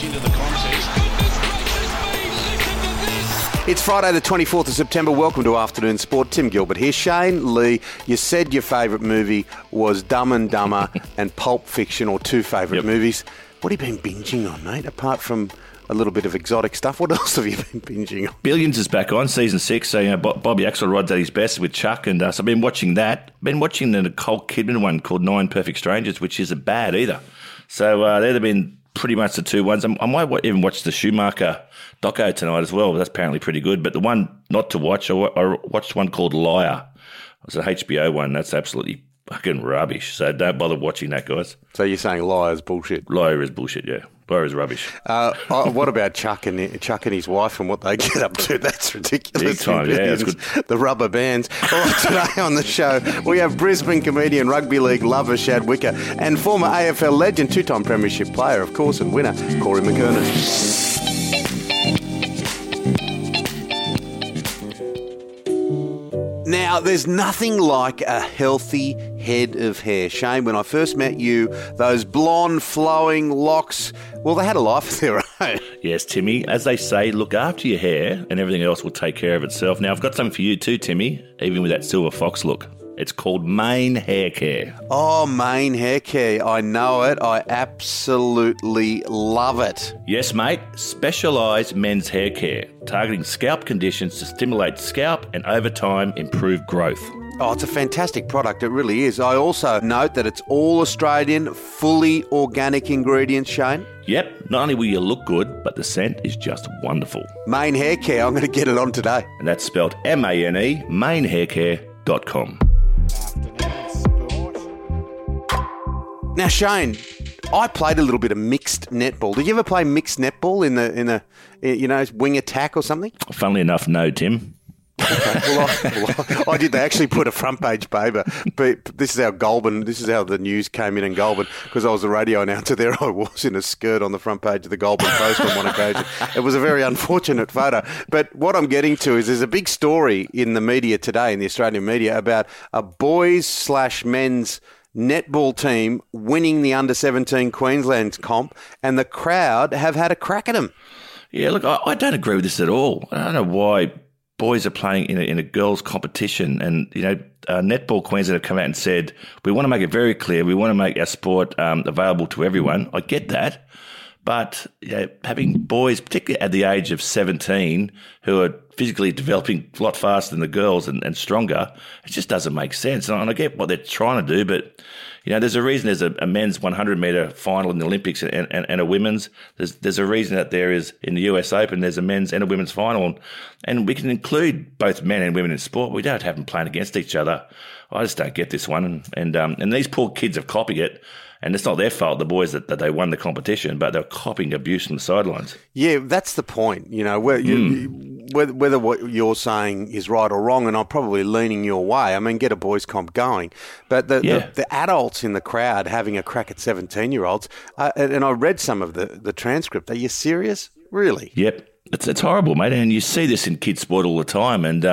much into the contest. It's Friday the 24th of September. Welcome to Afternoon Sport. Tim Gilbert here. Shane Lee, you said your favourite movie was Dumb and Dumber and Pulp Fiction, or two favourite movies. What have you been binging on, mate? Apart from a little bit of exotic stuff, what else have you been binging on? Billions is back on, season 6. So, you know, Bobby Axelrod's at his best with Chuck and us. I've been watching that. Been watching the Nicole Kidman one called Nine Perfect Strangers, which isn't bad either. So they've been pretty much the two ones. I might even watch the Schumacher doco tonight as well. That's apparently pretty good. But the one not to watch, I watched one called Liar. It's an HBO one. That's absolutely fucking rubbish. So don't bother watching that, guys. So you're saying Liar is bullshit? Liar is bullshit, yeah. Liar is rubbish. What about Chuck and his wife and what they get up to? That's ridiculous. Big time, yeah, that's good. The rubber bands. All right, today on the show, we have Brisbane comedian, rugby league lover Shad Wicker and former AFL legend, two-time premiership player, of course, and winner, Corey McKernan. Now, there's nothing like a healthy head of hair. Shane, when I first met you, those blonde flowing locks, well, they had a life of their own. Yes, Timmy. As they say, look after your hair and everything else will take care of itself. Now, I've got something for you too, Timmy, even with that silver fox look. It's called Mane Hair Care. Oh, Mane Hair Care. I know it. I absolutely love it. Yes, mate. Specialised men's hair care, targeting scalp conditions to stimulate scalp and, over time, improve growth. Oh, it's a fantastic product. It really is. I also note that it's all Australian, fully organic ingredients, Shane. Yep. Not only will you look good, but the scent is just wonderful. Mane Hair Care. I'm going to get it on today. And that's spelled M-A-N-E, manehaircare.com. Now, Shane, I played a little bit of mixed netball. Did you ever play mixed netball in a wing attack or something? Funnily enough, no, Tim. Okay. Well, I did. They actually put a front page paper. But this is how the news came in Goulburn, because I was a radio announcer there. I was in a skirt on the front page of the Goulburn Post on one occasion. It was a very unfortunate photo. But what I'm getting to is there's a big story in the media today, in the Australian media, about a boys/men's netball team winning the under-17 Queensland comp, and the crowd have had a crack at them. Yeah, look, I don't agree with this at all. I don't know why boys are playing in a girls' competition, and Netball Queensland have come out and said, we want to make it very clear, we want to make our sport available to everyone. I get that, but having boys, particularly at the age of 17, who are physically developing a lot faster than the girls and stronger, it just doesn't make sense. And I get what they're trying to do, but there's a reason there's a men's 100-metre final in the Olympics and a women's. There's a reason that there is, in the US Open, there's a men's and a women's final. And we can include both men and women in sport. We don't have them playing against each other. I just don't get this one. And these poor kids have copied it. And it's not their fault, the boys, that they won the competition, but they're copying abuse from the sidelines. Yeah, that's the point. Whether what you're saying is right or wrong, and I'm probably leaning your way. I mean, get a boys' comp going. But the adults in the crowd having a crack at 17-year-olds, and I read some of the transcript. Are you serious? Really? Yep. It's horrible, mate, and you see this in kids' sport all the time, and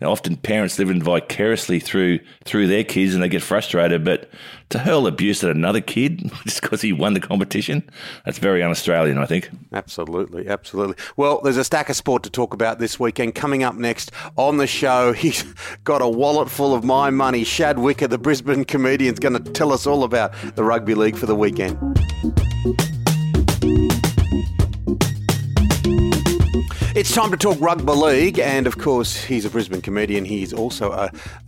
often parents live in vicariously through their kids, and they get frustrated. But to hurl abuse at another kid just because he won the competition, that's very un-Australian, I think. Absolutely, absolutely. Well, there's a stack of sport to talk about this weekend. Coming up next on the show, he's got a wallet full of my money. Shad Wicker, the Brisbane comedian, is going to tell us all about the rugby league for the weekend. It's time to talk rugby league, and of course, he's a Brisbane comedian. He's also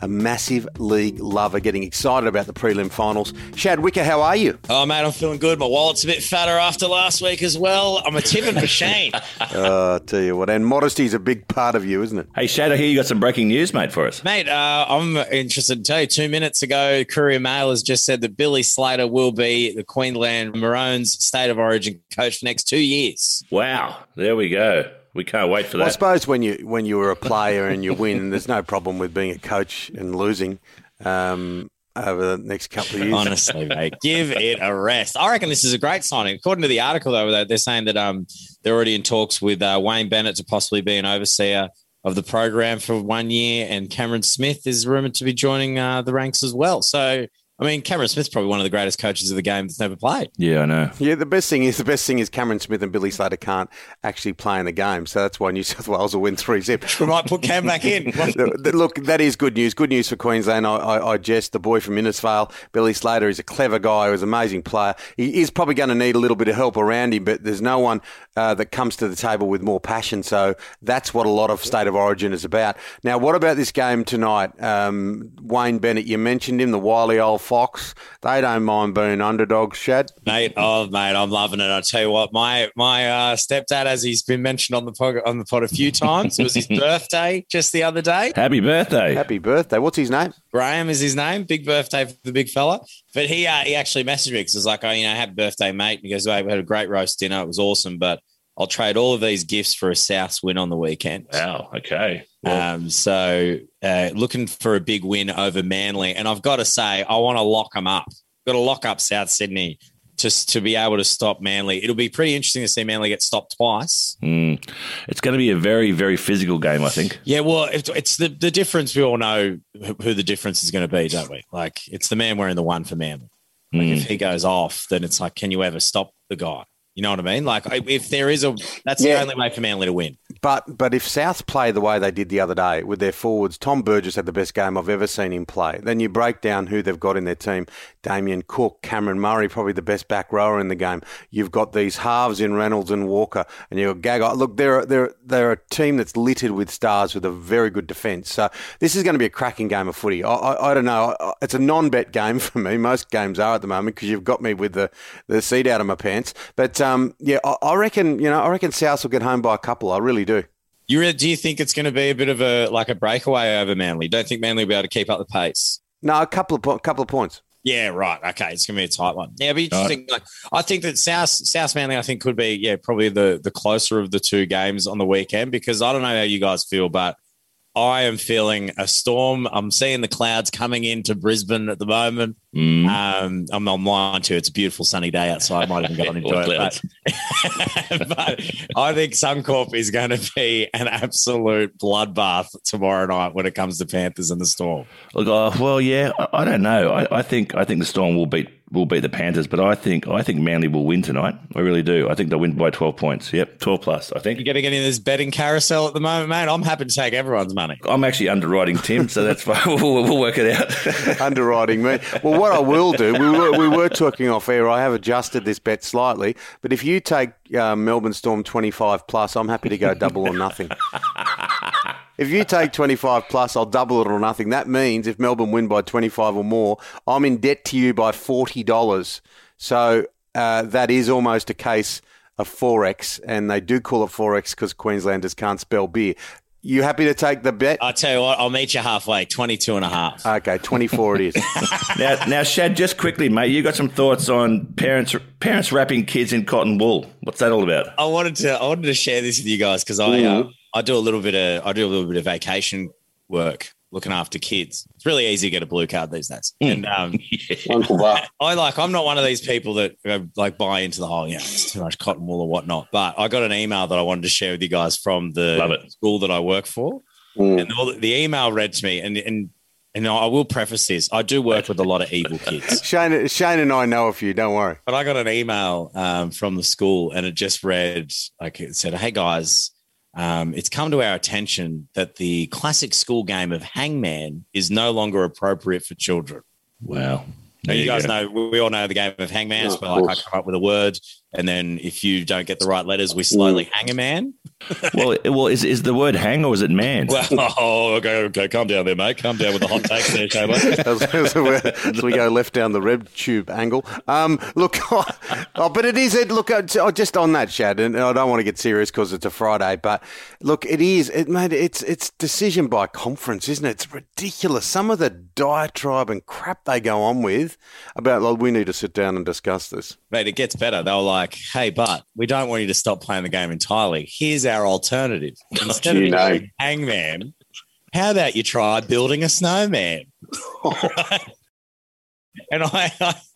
a massive league lover, getting excited about the prelim finals. Shad Wicker, how are you? Oh, mate, I'm feeling good. My wallet's a bit fatter after last week as well. I'm a timid for Shane. I tell you what, and modesty's a big part of you, isn't it? Hey, Shad, I hear you got some breaking news, mate, for us. Mate, I'm interested to tell you, 2 minutes ago, Courier Mail has just said that Billy Slater will be the Queensland Maroons State of Origin coach for the next 2 years. Wow, there we go. We can't wait for that. Well, I suppose when you were a player and you win, there's no problem with being a coach and losing over the next couple of years. Honestly, mate, give it a rest. I reckon this is a great signing. According to the article, though, they're saying that they're already in talks with Wayne Bennett to possibly be an overseer of the program for 1 year, and Cameron Smith is rumoured to be joining the ranks as well. So I mean, Cameron Smith's probably one of the greatest coaches of the game that's never played. Yeah, I know. Yeah, the best thing is Cameron Smith and Billy Slater can't actually play in the game, so that's why New South Wales will win 3-0. We might put Cam back in. Look, that is good news. Good news for Queensland. I jest. The boy from Innisfail, Billy Slater, is a clever guy. He's an amazing player. He is probably going to need a little bit of help around him, but there's no one that comes to the table with more passion. So that's what a lot of State of Origin is about. Now, what about this game tonight? Wayne Bennett, you mentioned him, the wily old fox. They don't mind being underdogs, Shad. Mate, I'm loving it. I tell you what, my stepdad, as he's been mentioned on the pod a few times, it was his birthday just the other day. Happy birthday! Happy birthday! What's his name? Graham is his name. Big birthday for the big fella. But he actually messaged me because it was like, oh, you know, happy birthday, mate. And he goes, hey, we had a great roast dinner. It was awesome, but I'll trade all of these gifts for a Souths win on the weekend. Wow. Okay. Well. So looking for a big win over Manly. And I've got to say, I want to lock them up. Got to lock up South Sydney just to be able to stop Manly. It'll be pretty interesting to see Manly get stopped twice. Mm. It's going to be a very, very physical game, I think. Yeah, well, it's the difference. We all know who the difference is going to be, don't we? Like, it's the man wearing the one for Manly. Like, if he goes off, then it's like, can you ever stop the guy? You know what I mean? Like, if there is that's the only way for Manly to win. But if South play the way they did the other day with their forwards, Tom Burgess had the best game I've ever seen him play. Then you break down who they've got in their team. Damian Cook, Cameron Murray, probably the best back rower in the game. You've got these halves in Reynolds and Walker, and you've got Gagai. Look, they're a team that's littered with stars with a very good defence. So this is going to be a cracking game of footy. I don't know. It's a non-bet game for me. Most games are at the moment because you've got me with the seat out of my pants. But I reckon South will get home by a couple. I really do. Do you think it's going to be a bit of a breakaway over Manly? Don't think Manly will be able to keep up the pace? No, a couple of points. Yeah, right. Okay, it's going to be a tight one. Yeah, it'll be interesting. Right. Like, I think that South Manly, I think, could be probably the closer of the two games on the weekend, because I don't know how you guys feel, but I am feeling a storm. I'm seeing the clouds coming into Brisbane at the moment. Mm. I'm lying to you. It's a beautiful sunny day outside. I might even go and enjoy it. But I think Suncorp is going to be an absolute bloodbath tomorrow night when it comes to Panthers and the Storm. Look, I don't know. I think the Storm will beat the Panthers, but I think Manly will win tonight. I really do. I think they'll win by 12 points. Yep, 12 plus, I think. You're getting into this betting carousel at the moment, mate. I'm happy to take everyone's money. I'm actually underwriting Tim, so that's fine. We'll work it out. Underwriting me. Well, what I will do, we were talking off air. I have adjusted this bet slightly, but if you take Melbourne Storm 25 plus, I'm happy to go double or nothing. If you take 25 plus, I'll double it or nothing. That means if Melbourne win by 25 or more, I'm in debt to you by $40. So that is almost a case of Forex, and they do call it Forex because Queenslanders can't spell beer. You happy to take the bet? I'll tell you what, I'll meet you halfway, 22 and a half. Okay, 24 it is. Now, Shad, just quickly, mate, you got some thoughts on parents wrapping kids in cotton wool. What's that all about? I wanted to share this with you guys because I do a little bit of vacation work, looking after kids. It's really easy to get a blue card these days. And I'm not one of these people that buy into the whole, it's too much cotton wool or whatnot. But I got an email that I wanted to share with you guys from the school that I work for. Mm. And the email read to me, and I will preface this, I do work with a lot of evil kids. Shane and I know a few, don't worry. But I got an email from the school, and it just read, it said, hey guys, it's come to our attention that the classic school game of hangman is no longer appropriate for children. Wow. Now, you guys know, we all know the game of hangman. It's where I come up with a word, and then if you don't get the right letters, we slowly hang a man. Well, is the word hang or is it man? Well, okay, calm down there, mate. Calm down with the hot takes there, Shabo. So we go left down the red tube angle. But it is. Look, just on that, Shad, and I don't want to get serious because it's a Friday, but look, it is. It's decision by conference, isn't it? It's ridiculous. Some of the diatribe and crap they go on with about, like, we need to sit down and discuss this. Mate, it gets better. They were like, hey, but we don't want you to stop playing the game entirely. Here's our alternative. Instead of hangman, how about you try building a snowman? Right? And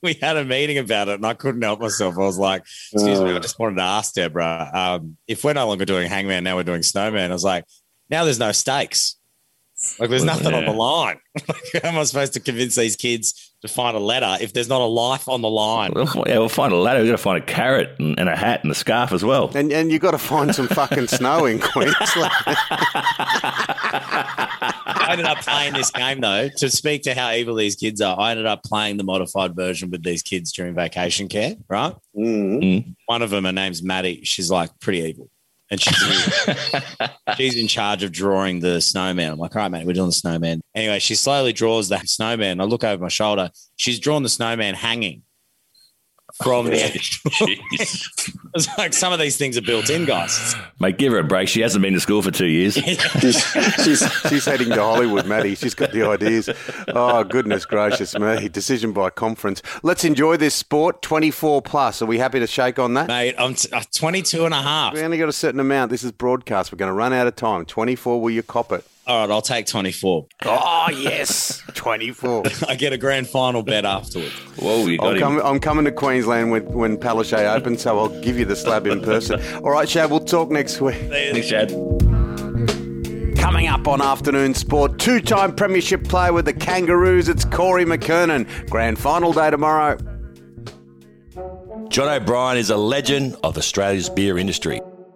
we had a meeting about it, and I couldn't help myself. I was like, excuse me, I just wanted to ask Deborah, if we're no longer doing hangman, now we're doing snowman. I was like, now there's no stakes. Like, there's nothing on the line. How am I supposed to convince these kids to find a ladder if there's not a life on the line? We'll find a ladder. We've got to find a carrot and a hat and a scarf as well. And you've got to find some fucking snow in Queensland. I ended up playing this game, though, to speak to how evil these kids are. I ended up playing the modified version with these kids during vacation care, right? Mm-hmm. One of them, her name's Maddie. She's, like, pretty evil. And she's in charge of drawing the snowman. I'm like, all right, mate, we're doing the snowman. Anyway, she slowly draws the snowman. I look over my shoulder. She's drawn the snowman hanging from the actual. It's like some of these things are built in, guys. Mate, give her a break. She hasn't been to school for 2 years. she's heading to Hollywood, Maddie. She's got the ideas. Oh, goodness gracious me. Decision by conference. Let's enjoy this sport. 24 plus. Are we happy to shake on that? Mate, I'm 22 and a half. We only got a certain amount. This is broadcast. We're going to run out of time. 24, will you cop it? All right, I'll take 24. Oh, yes, 24. I get a grand final bet afterwards. Whoa, you got him. I'm coming to Queensland when Palaszczuk opens, so I'll give you the slab in person. All right, Shad, we'll talk next week. Thanks, Shad. Coming up on Afternoon Sport, two-time premiership player with the Kangaroos, it's Corey McKernan. Grand final day tomorrow. John O'Brien is a legend of Australia's beer industry.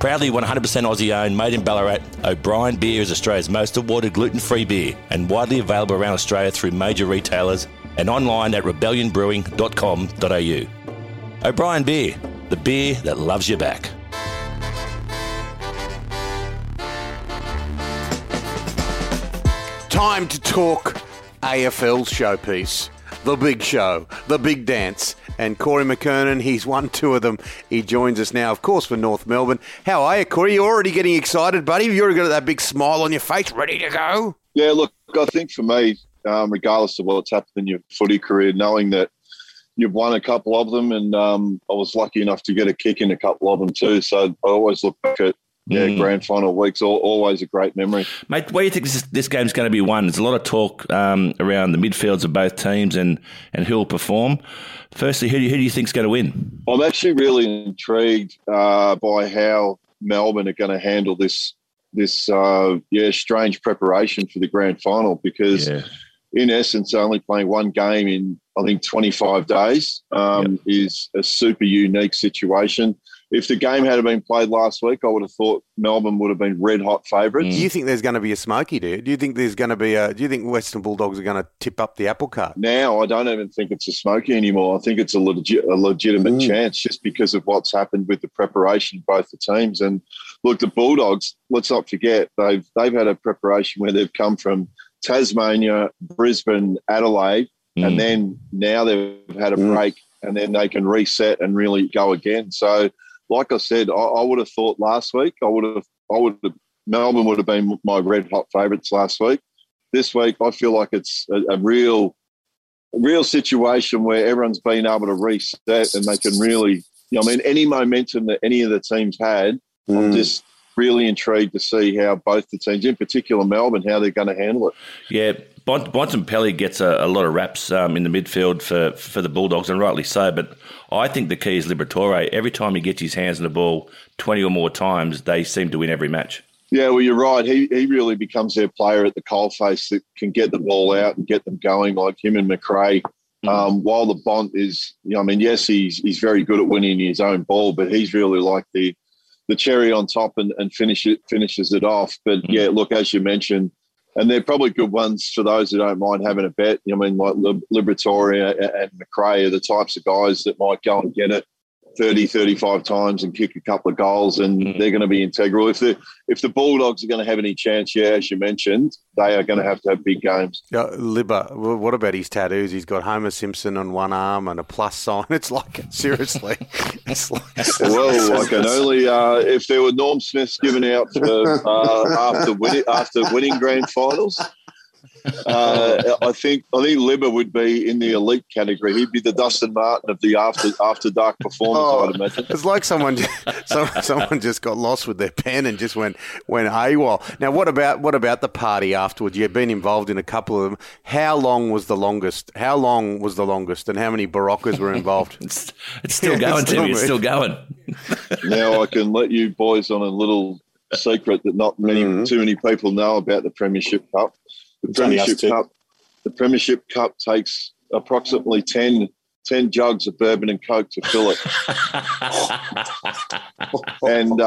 Proudly 100% Aussie-owned, made in Ballarat, O'Brien Beer is Australia's most awarded gluten-free beer and widely available around Australia through major retailers and online at rebellionbrewing.com.au. O'Brien Beer, the beer that loves you back. Time to talk AFL showpiece. The big show, the big dance, and Corey McKernan, he's won 2 of them. He joins us now, of course, for North Melbourne. How are you, Corey? You're already getting excited, buddy. You've already got that big smile on your face, ready to go. Yeah, look, I think for me, regardless of what's happened in your footy career, knowing that you've won a couple of them, and I was lucky enough to get a kick in a couple of them too, so I always look back at grand final weeks, always a great memory. Mate, where do you think this game's going to be won? There's a lot of talk around the midfields of both teams and who will perform. Firstly, who do you think's going to win? I'm actually really intrigued by how Melbourne are going to handle this strange preparation for the grand final because, in essence, only playing one game in, I think, 25 days is a super unique situation. If the game had been played last week, I would have thought Melbourne would have been red-hot favourites. Do you think there's going to be a smoky, dude? Do you think there's going to be do you think Western Bulldogs are going to tip up the apple cart? Now, I don't even think it's a smoky anymore. I think it's a legitimate chance just because of what's happened with the preparation of both the teams. And, look, the Bulldogs, let's not forget, they've had a preparation where they've come from Tasmania, Brisbane, Adelaide, and then now they've had a break and then they can reset and really go again. So, like I said, I would have thought last week. Melbourne would have been my red hot favourites last week. This week, I feel like it's a real situation where everyone's been able to reset and they can really. You know, I mean, any momentum that any of the teams had, I'm just really intrigued to see how both the teams, in particular Melbourne, how they're going to handle it. Yeah. Bontempelli gets a lot of raps in the midfield for the Bulldogs, and rightly so, but I think the key is Liberatore. Every time he gets his hands on the ball 20 or more times, they seem to win every match. Yeah, well, you're right. He really becomes their player at the coalface that can get the ball out and get them going, like him and McRae. While the Bont is, you know, I mean, yes, he's very good at winning his own ball, but he's really like the cherry on top and finishes it off. But, yeah, look, as you mentioned, and they're probably good ones for those who don't mind having a bet. I mean, like Liberatore and McRae are the types of guys that might go and get it 30, 35 times and kick a couple of goals, and they're going to be integral. If the Bulldogs are going to have any chance, yeah, as you mentioned, they are going to have big games. Libba, what about his tattoos? He's got Homer Simpson on one arm and a plus sign. It's like, seriously. Well, I can only, if there were Norm Smiths given out for, after winning grand finals, I think Libba would be in the elite category. He'd be the Dustin Martin of the after dark performance. I'd imagine it's like someone just got lost with their pen and just went AWOL. Now, what about the party afterwards? You've been involved in a couple of them. How long was the longest, and how many Baroccas were involved? It's still going, Timmy. It's still going. Now I can let you boys on a little secret that not many, too many people know about the Premiership Cup. The Premiership Cup takes approximately 10 jugs of bourbon and Coke to fill it. And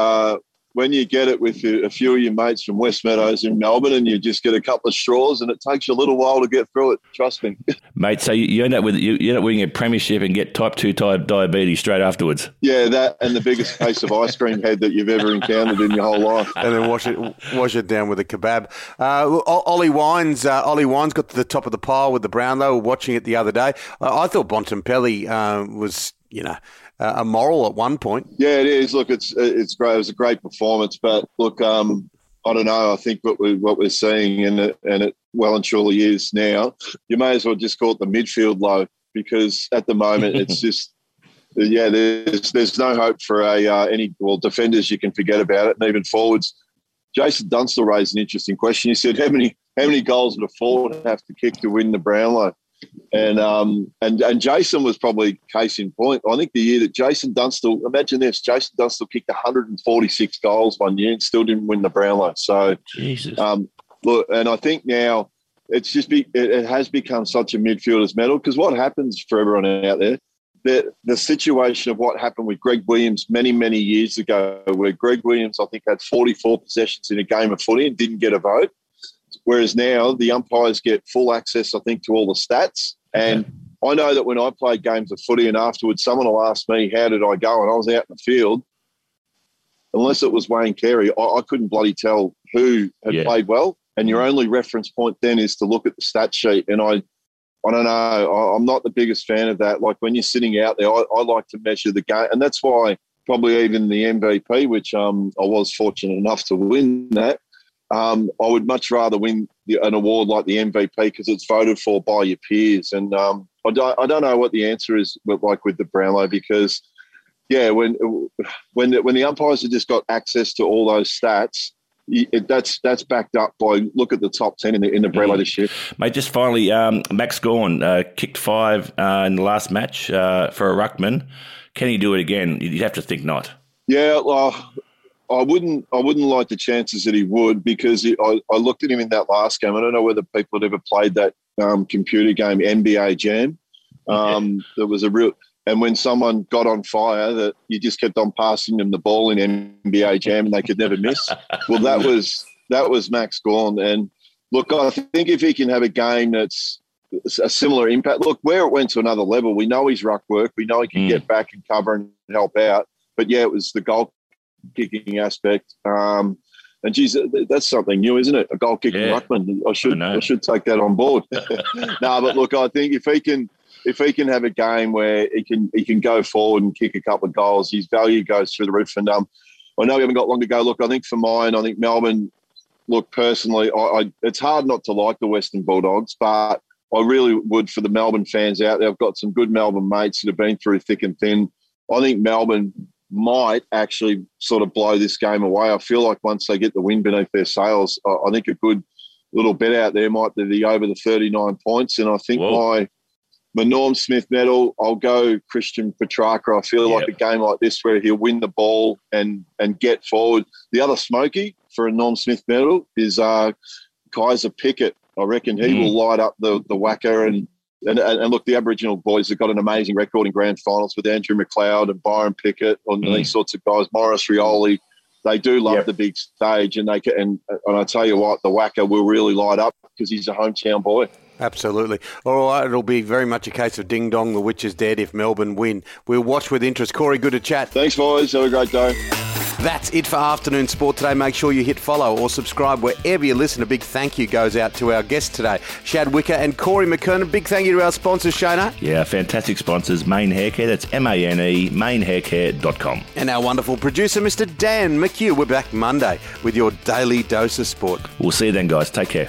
when you get it with a few of your mates from West Meadows in Melbourne and you just get a couple of straws, and it takes you a little while to get through it, trust me. Mate, so you end up with winning a premiership and get type 2 diabetes straight afterwards. Yeah, that and the biggest case of ice cream head that you've ever encountered in your whole life. And then wash it down with a kebab. Ollie Wines got to the top of the pile with the Brownlow. We were watching it the other day. I thought Bontempelli was, immoral at one point. Yeah, it is. Look, it's great. It was a great performance, but look, I don't know. I think what we're seeing, and it well and truly is now. You may as well just call it the midfield low, because at the moment it's just There's no hope for any defenders. You can forget about it, and even forwards. Jason Dunstall raised an interesting question. He said, "How many goals would a forward have to kick to win the Brownlow?" And Jason was probably case in point. I think the year that Jason Dunstall kicked 146 goals one year and still didn't win the Brownlow. So, Jesus. Look, and I think now it's just it has become such a midfielder's medal, because what happens for everyone out there, the situation of what happened with Greg Williams many years ago, where Greg Williams I think had 44 possessions in a game of footy and didn't get a vote. Whereas now the umpires get full access, I think, to all the stats. And I know that when I played games of footy and afterwards someone will ask me, how did I go? And I was out in the field. Unless it was Wayne Carey, I couldn't bloody tell who had played well. And your only reference point then is to look at the stat sheet. And I don't know, I'm not the biggest fan of that. Like when you're sitting out there, I like to measure the game. And that's why probably even the MVP, which I was fortunate enough to win that, I would much rather win an award like the MVP, because it's voted for by your peers. And I don't know what the answer is with the Brownlow, because, when the umpires have just got access to all those stats, that's backed up by look at the top 10 in the Brownlow this year. Mate, just finally, Max Gawn kicked 5 in the last match for a ruckman. Can he do it again? You'd have to think not. Yeah, well, I wouldn't like the chances that he would, because I looked at him in that last game. I don't know whether people had ever played that computer game, NBA Jam. There was a real – and when someone got on fire, that you just kept on passing them the ball in NBA Jam and they could never miss. Well, that was Max Gawn. And, look, I think if he can have a game that's a similar impact – look, where it went to another level, we know his ruck work. We know he can get back and cover and help out. But, yeah, it was the goal kicking aspect, and geez, that's something new, isn't it? A goal kicking ruckman. I should take that on board. No, but look, I think if he can have a game where he can go forward and kick a couple of goals, his value goes through the roof. And I know we haven't got long to go. Look, I think for mine, I think Melbourne. Look, personally, it's hard not to like the Western Bulldogs, but I really would for the Melbourne fans out there. I've got some good Melbourne mates that have been through thick and thin. I think Melbourne might actually sort of blow this game away. I feel like once they get the wind beneath their sails, I think a good little bet out there might be the over the 39 points. And I think my Norm Smith medal, I'll go Christian Petrarca. I feel like a game like this where he'll win the ball and get forward. The other smoky for a Norm Smith medal is Kaiser Pickett. I reckon he will light up the whacker. And look, the Aboriginal boys have got an amazing record in grand finals with Andrew McLeod and Byron Pickett and these sorts of guys. Morris Rioli, they do love the big stage, and I tell you what, the whacker will really light up because he's a hometown boy. Absolutely. All right, it'll be very much a case of ding dong, the witch is dead if Melbourne win. We'll watch with interest. Corey, good to chat. Thanks, boys. Have a great day. That's it for Afternoon Sport today. Make sure you hit follow or subscribe wherever you listen. A big thank you goes out to our guests today, Shad Wicker and Corey McKernan. Big thank you to our sponsors, Shana. Yeah, fantastic sponsors, Mane Hair Care. That's MANE, manehaircare.com. And our wonderful producer, Mr. Dan McHugh. We're back Monday with your daily dose of sport. We'll see you then, guys. Take care.